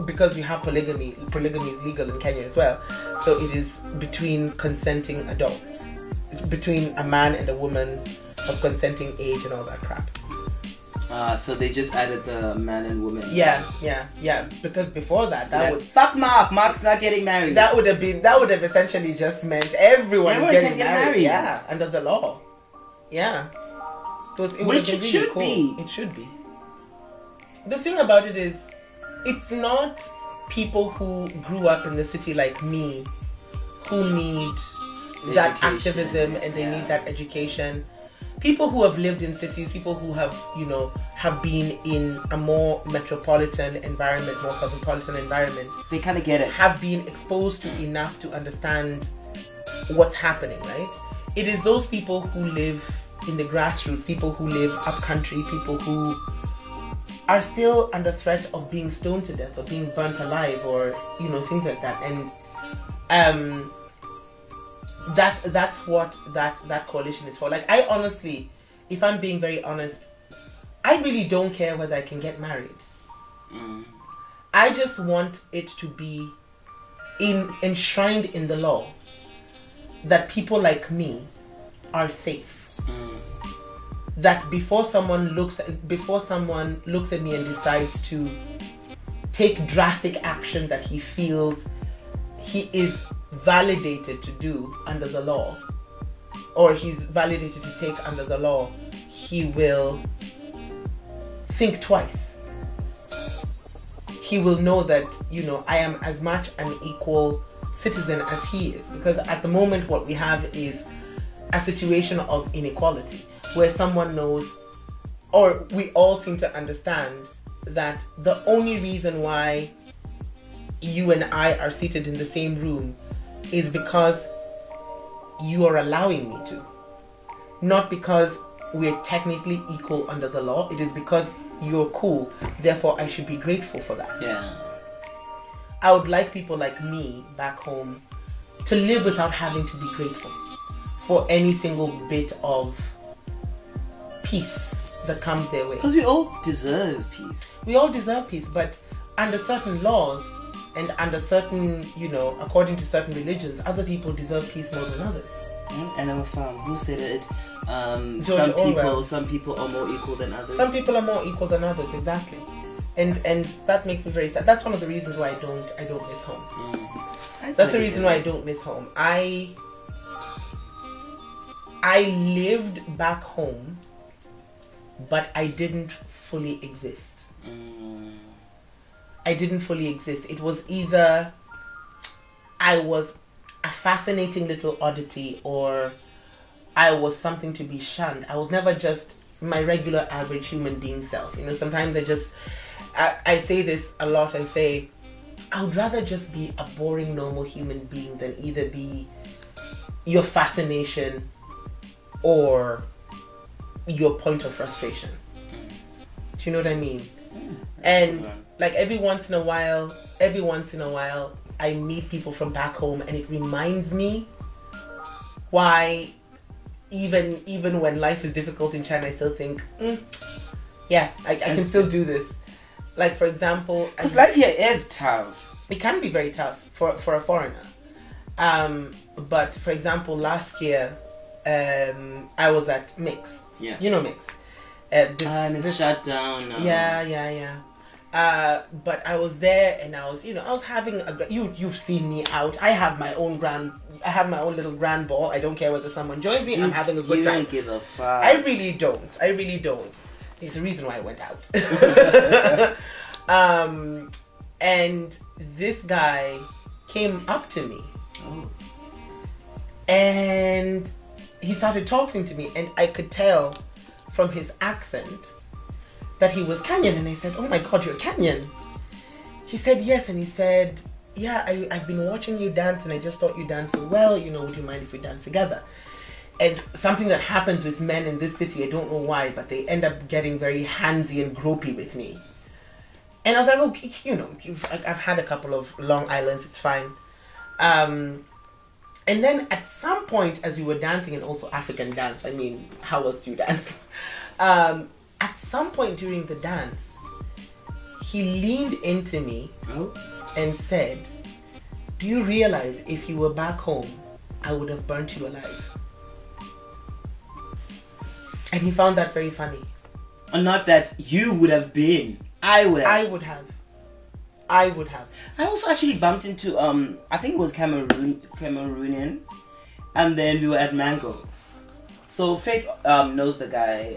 because we have polygamy. Polygamy is legal in Kenya as well. So it is between consenting adults, between a man and a woman of consenting age and all that crap. So they just added the man and woman. Yeah. Because before that would fuck Mark. Mark's not getting married. That would have essentially just meant everyone getting married. Yeah, under the law. Yeah, which it should be. It should be. The thing about it is, it's not people who grew up in the city like me who need that activism and they need that education. People who have lived in cities, people who have been in a more metropolitan environment, more cosmopolitan environment, they kind of get it. Have been exposed to enough to understand what's happening, right? It is those people who live in the grassroots, people who live upcountry, people who are still under threat of being stoned to death or being burnt alive or things like that, and that's what that coalition is for. Like, I honestly, if I'm being very honest, I really don't care whether I can get married. Mm. I just want it to be enshrined in the law that people like me are safe. Mm. That before someone looks at me and decides to take drastic action that he feels he is validated to do under the law, or he's validated to take under the law, he will think twice. He will know that, I am as much an equal citizen as he is. Because at the moment what we have is a situation of inequality where someone knows, or we all seem to understand, that the only reason why you and I are seated in the same room is because you are allowing me to. Not because we're technically equal under the law. It is because you're cool. Therefore, I should be grateful for that. Yeah. I would like people like me back home to live without having to be grateful for any single bit of peace that comes their way. Because we all deserve peace. We all deserve peace, but under certain laws, and under certain, according to certain religions, other people deserve peace more than others. And I'm a fan. Who said it? Some people are more equal than others. Some people are more equal than others, exactly. And that makes me very sad. That's one of the reasons why I don't miss home. Mm. That's the reason why I don't miss home. I lived back home, but I didn't fully exist. Mm. I didn't fully exist. It was either I was a fascinating little oddity or I was something to be shunned. I was never just my regular average human being self. You know, sometimes I say this a lot, I say, I would rather just be a boring normal human being than either be your fascination or your point of frustration. Do you know what I mean? And like every once in a while, I meet people from back home and it reminds me why even when life is difficult in China, I still think, yeah, I can still do this. Like, for example... Because life here is tough. It can be very tough for a foreigner. But, for example, last year, I was at Mix. Yeah. You know Mix. This shut down. Yeah. But I was there and I was having a... You've seen me out. I have my own little grand ball. I don't care whether someone joins me. I'm having a good time. You don't give a fuck. I really don't. It's the reason why I went out. And this guy came up to me. Oh. And he started talking to me. And I could tell from his accent that he was Kenyan. And I said, oh my God, you're Kenyan. He said, yes. And he said, yeah, I've been watching you dance. And I just thought you danced so well. You know, would you mind if we dance together? And something that happens with men in this city, I don't know why, but they end up getting very handsy and gropey with me. And I was like, okay, I've had a couple of Long Islands, it's fine. And then at some point, as we were dancing, and also African dance, I mean, how else do you dance? At some point during the dance, he leaned into me and said, do you realize if you were back home, I would have burnt you alive? And he found that very funny. Or not that you would have been. I would have. I also actually bumped into, I think it was Cameroonian. And then we were at Mango. So Faith knows the guy.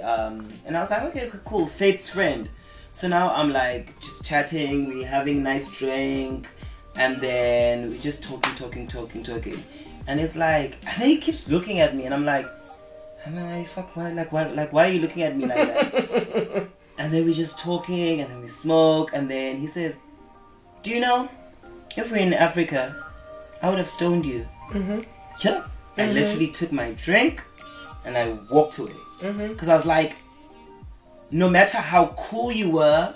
And I was like, okay, cool, Faith's friend. So now I'm like just chatting, we're having a nice drink. And then we're just talking. And it's like, and then he keeps looking at me and I'm like, why are you looking at me like that? And then we're just talking, and then we smoke, and then he says, do you know, if we're in Africa, I would have stoned you. Mm-hmm. Yeah. Mm-hmm. I literally took my drink, and I walked away. Because I was like, no matter how cool you were,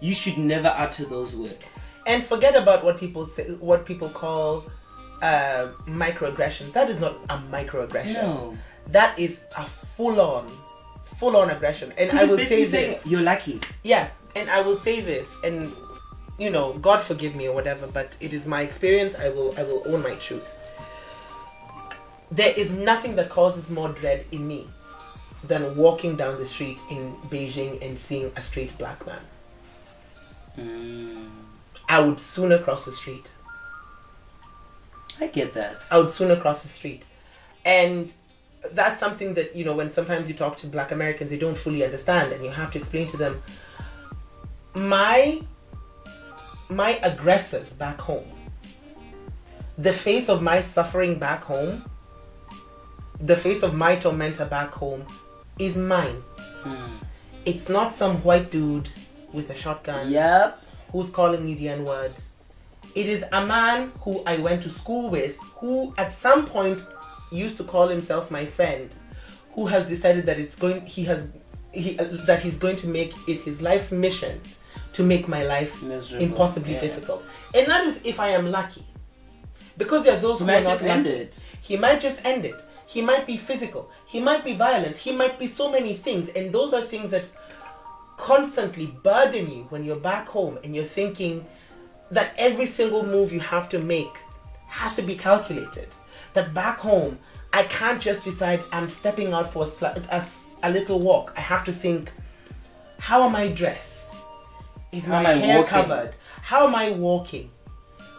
you should never utter those words. And forget about what people say, what people call microaggressions. That is not a microaggression. No. That is a full-on aggression. And I will say this. You're lucky. Yeah. And I will say this. And, you know, God forgive me or whatever, but it is my experience. I will own my truth. There is nothing that causes more dread in me than walking down the street in Beijing and seeing a straight black man. Mm. I would sooner cross the street. I get that. I would sooner cross the street. And... that's something that, you know, when sometimes you talk to black Americans, they don't fully understand, and you have to explain to them, my aggressors back home, the face of my suffering back home, the face of my tormentor back home is mine. Mm. It's not some white dude with a shotgun. Yep. Who's calling me the N-word. It is a man who I went to school with, who at some point used to call himself my friend, who has decided that he's going to make it his life's mission to make my life miserable, impossibly difficult. And that is if I am lucky, because there are those who are not lucky. He might just end it. He might be physical. He might be violent. He might be so many things, and those are things that constantly burden you when you're back home and you're thinking that every single move you have to make has to be calculated. That back home, I can't just decide I'm stepping out for a little walk. I have to think, how am I dressed? Is my hair covered? How am I walking?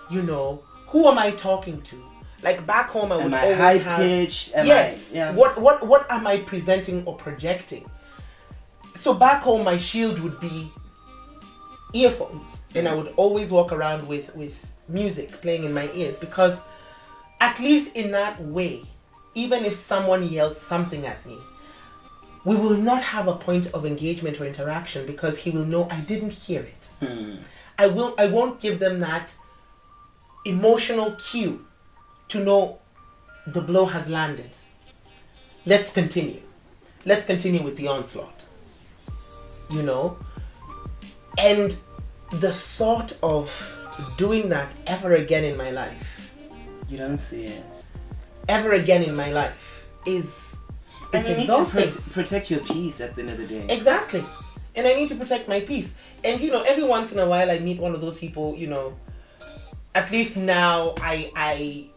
You know, who am I talking to? Like back home, I would always have... Am I high-pitched? Yes. Yeah. What am I presenting or projecting? So back home, my shield would be earphones. Mm-hmm. And I would always walk around with music playing in my ears, because... at least in that way, even if someone yells something at me, we will not have a point of engagement or interaction because he will know I didn't hear it. Mm. I won't give them that emotional cue to know the blow has landed. Let's continue. Let's continue with the onslaught. You know? And the thought of doing that ever again in my life. You don't see it. Ever again in my life is... And you need to protect your peace at the end of the day. Exactly. And I need to protect my peace. And, you know, every once in a while I meet one of those people, you know, at least now I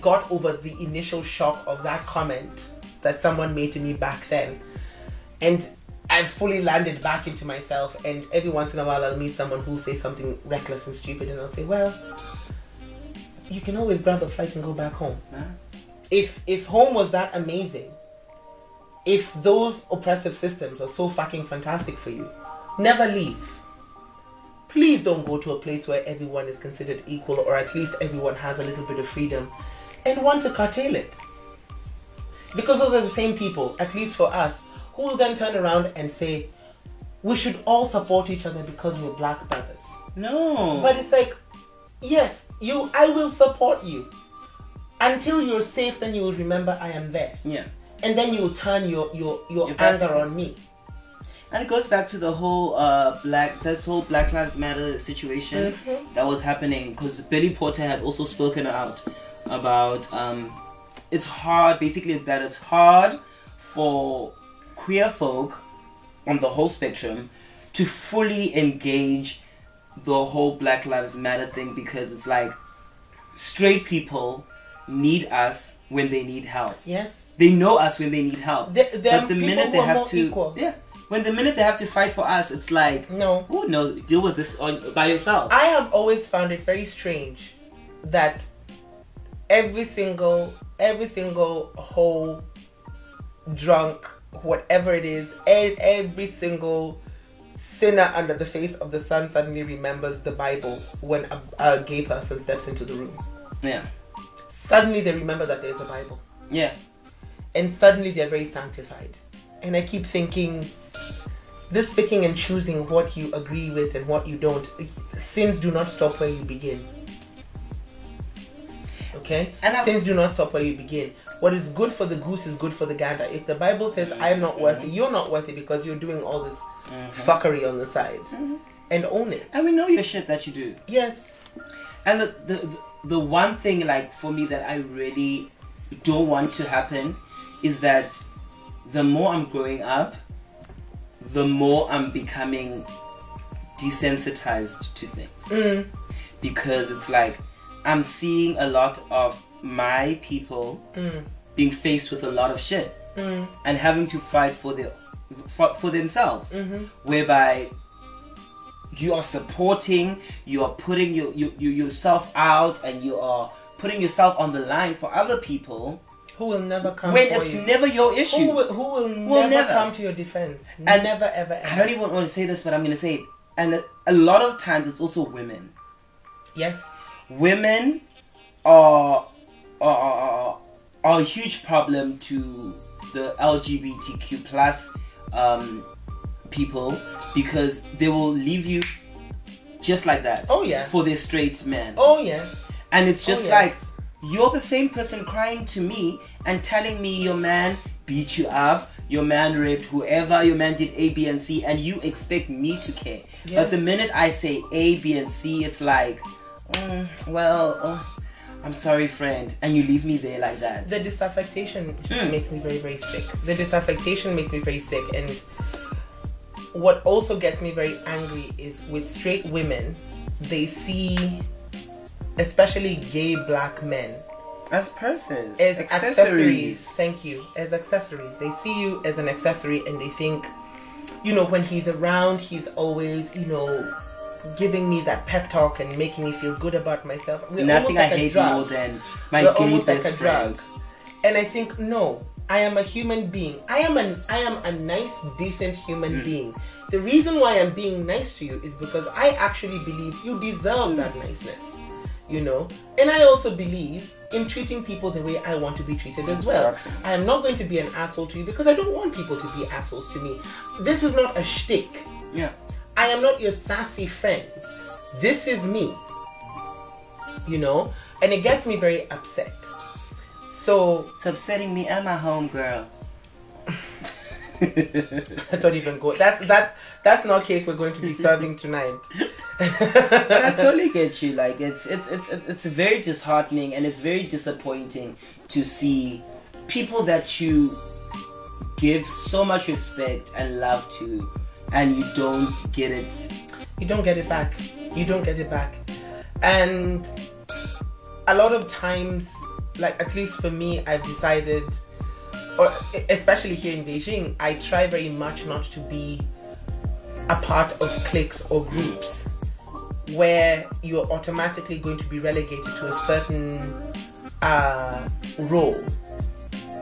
got over the initial shock of that comment that someone made to me back then. And I've fully landed back into myself, and every once in a while I'll meet someone who'll say something reckless and stupid, and I'll say, well, you can always grab a flight and go back home. Huh? If home was that amazing, if those oppressive systems are so fucking fantastic for you, never leave. Please don't go to a place where everyone is considered equal, or at least everyone has a little bit of freedom and want to curtail it. Because those are the same people, at least for us, who will then turn around and say, we should all support each other because we're black brothers. No. But it's like, yes, I will support you. Until you're safe, then you will remember I am there. Yeah. And then you will turn your anger on me. And it goes back to the whole this whole Black Lives Matter situation that was happening, because Billy Porter had also spoken out about it's hard for queer folk on the whole spectrum to fully engage the whole Black Lives Matter thing, because it's like straight people need us when they need help. Yes. They know us when they need help. But the minute they have to equal. Yeah. When the minute they have to fight for us, it's like, no, deal with this by yourself. I have always found it very strange that every single whole drunk, whatever it is, every single sinner under the face of the sun suddenly remembers the Bible when a gay person steps into the room. Yeah. Suddenly they remember that there's a Bible. Yeah. And suddenly they're very sanctified. And I keep thinking, this picking and choosing what you agree with and what you don't, sins do not stop where you begin. Okay? Sins do not stop where you begin. What is good for the goose is good for the gander. If the Bible says, I'm not worthy, you're not worthy because you're doing all this fuckery on the side. Mm-hmm. And own it. And we know your shit that you do. Yes. And the one thing, like, for me that I really don't want to happen is that the more I'm growing up, the more I'm becoming desensitized to things. Mm. Because it's like, I'm seeing a lot of my people being faced with a lot of shit and having to fight for themselves. Mm-hmm. Whereby you are supporting, you are putting yourself out, and you are putting yourself on the line for other people who will never come when it's you. Never your issue. Who will never come to your defense. And never, ever, ever. I don't even want to say this, but I'm going to say it. And a lot of times it's also women. Yes. Women are a huge problem to the LGBTQ plus people, because they will leave you just like that. Oh, yeah. For their straight men. Oh, yes. And it's just like, you're the same person crying to me and telling me your man beat you up, your man raped whoever, your man did A, B, and C, and you expect me to care. Yes. But the minute I say A, B, and C, it's like, I'm sorry, friend. And you leave me there like that. The disaffection just makes me very, very sick. The disaffection makes me very sick. And what also gets me very angry is with straight women, they see... especially gay black men as persons, as accessories. Thank you. As accessories, they see you as an accessory, and they think, you know, when he's around, he's always, you know, giving me that pep talk and making me feel good about myself. Nothing I hate more than my gay best friend. And I think, no, I am a human being. I am a nice, decent human being. The reason why I'm being nice to you is because I actually believe you deserve that niceness. you know. And I also believe in treating people the way I want to be treated as well. I am not going to be an asshole to you because I don't want people to be assholes to me. This is not a shtick. Yeah. I am not your sassy friend. This is me. You know? And it gets me very upset. So it's upsetting me and my homegirl. That's not even good. That's not cake we're going to be serving tonight. But I totally get you. Like it's very disheartening and it's very disappointing to see people that you give so much respect and love to, and you don't get it. You don't get it back. You don't get it back. And a lot of times, like at least for me, I've decided. Or especially here in Beijing, I try very much not to be a part of cliques or groups where you're automatically going to be relegated to a certain role.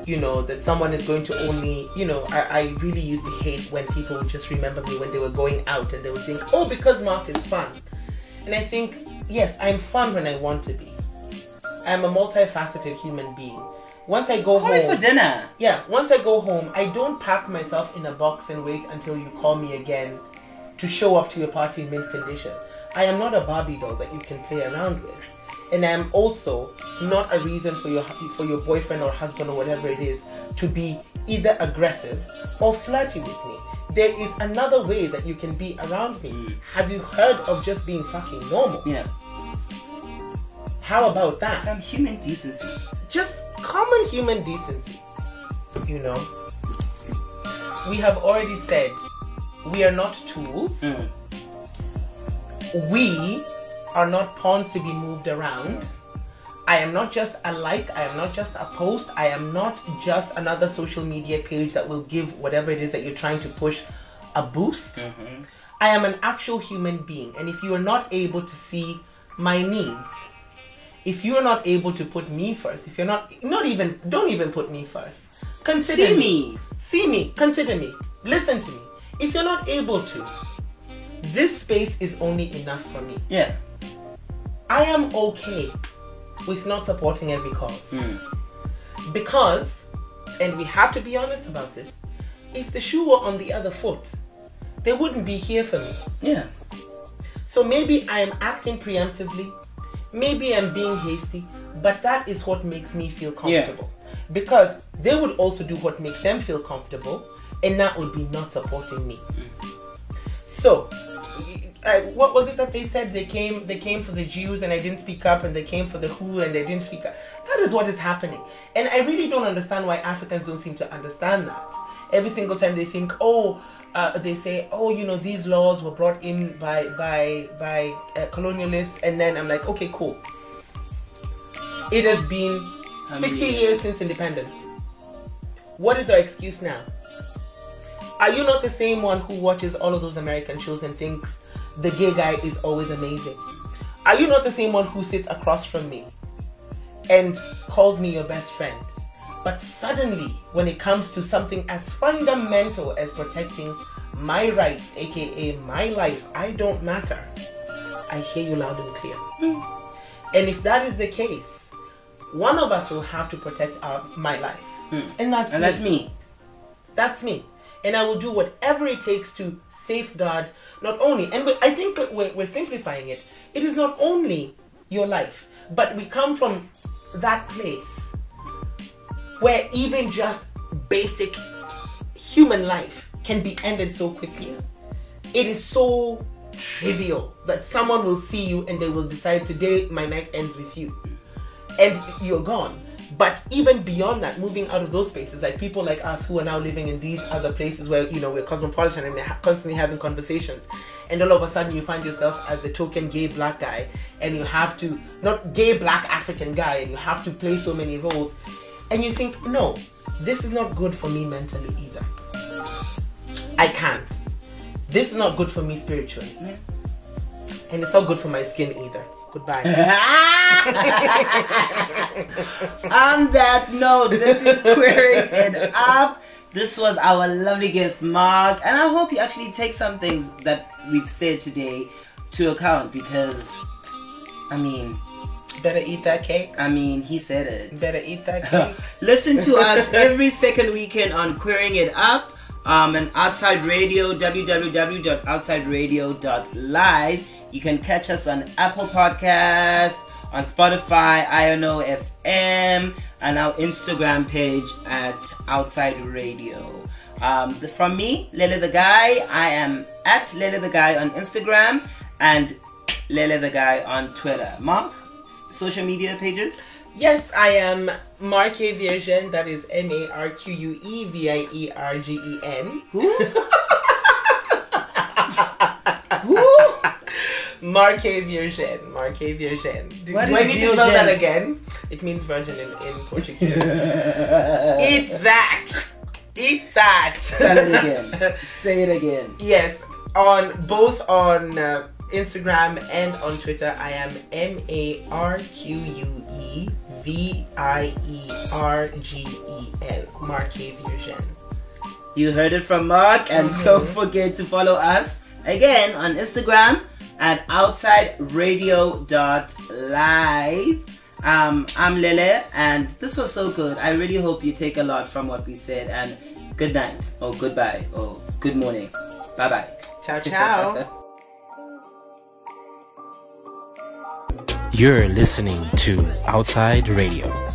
You know, that someone is going to only, you know, I really used to hate when people would just remember me when they were going out and they would think, oh, because Mark is fun. And I think, yes, I'm fun when I want to be. I'm a multifaceted human being. Once I go home... Call me for dinner. Yeah, once I go home, I don't pack myself in a box and wait until you call me again to show up to your party in mint condition. I am not a Barbie doll that you can play around with. And I am also not a reason for your boyfriend or husband or whatever it is to be either aggressive or flirty with me. There is another way that you can be around me. Have you heard of just being fucking normal? Yeah. How about that? Some human decency. Just... common human decency, you know. We have already said we are not tools. Mm. We are not pawns to be moved around. I am not just a like, I am not just a post, I am not just another social media page that will give whatever it is that you're trying to push a boost. Mm-hmm. I am an actual human being, and if you are not able to see my needs, if you're not able to put me first, if you're not even, don't even put me first. Consider me. See me. Consider me. Listen to me. If you're not able to, this space is only enough for me. Yeah. I am okay with not supporting every cause. Mm. Because, and we have to be honest about this, if the shoe were on the other foot, they wouldn't be here for me. Yeah. So maybe I am acting preemptively. Maybe I'm being hasty, but that is what makes me feel comfortable. Yeah. Because they would also do what makes them feel comfortable, and that would be not supporting me. So, what was it that they said? They came for the Jews and I didn't speak up, and they came for the WHO and they didn't speak up. That is what is happening. And I really don't understand why Africans don't seem to understand that. Every single time they think, oh... they say, oh, you know, these laws were brought in by colonialists, and then I'm like, okay, cool. It has been 60 years since independence. What is our excuse now? Are you not the same one who watches all of those American shows and thinks the gay guy is always amazing? Are you not the same one who sits across from me and calls me your best friend? But suddenly, when it comes to something as fundamental as protecting my rights, aka my life, I don't matter. I hear you loud and clear. Mm. And if that is the case, one of us will have to protect my life. Mm. And that's me. That's me. And I will do whatever it takes to safeguard not only, and I think we're simplifying it, it is not only your life, but we come from that place where even just basic human life can be ended so quickly. It is so trivial that someone will see you and they will decide, today my night ends with you. And you're gone. But even beyond that, moving out of those spaces, like people like us who are now living in these other places where, you know, we're cosmopolitan and we're constantly having conversations. And all of a sudden you find yourself as a token gay black guy, and you have to, not gay black African guy, and you have to play so many roles. And you think, no, this is not good for me mentally either. I can't. This is not good for me spiritually. Yeah. And it's not good for my skin either. Goodbye. On that note, this is Queering It Up. This was our lovely guest, Mark. And I hope you actually take some things that we've said today to account, because, I mean... Better eat that cake. I mean, he said it. Better eat that cake. Listen to us every second weekend on Queering It Up and Outside Radio, www.outsideradio.live. You can catch us on Apple Podcasts, on Spotify, INO FM, and our Instagram page at Outside Radio. From me, Lele the Guy, I am at Lele the Guy on Instagram and Lele the Guy on Twitter. Mark, social media pages? Yes, I am Marque Viergen, that is MARQUEVIERGEN. Who? Who? Marque Virgin. Marque Virgin. What is you spell that again? It means virgin in Portuguese. Eat that! Eat that! Spell it again. Say it again. Yes. On both on Instagram and on Twitter, I am MARQUEVIERGEN. Marque Virgin. You heard it from Mark, and don't forget to follow us again on Instagram at outsideradio.live. I'm Lele, and this was so good. I really hope you take a lot from what we said, and good night, or goodbye, or good morning. Bye-bye. Ciao, ciao. You're listening to Outside Radio.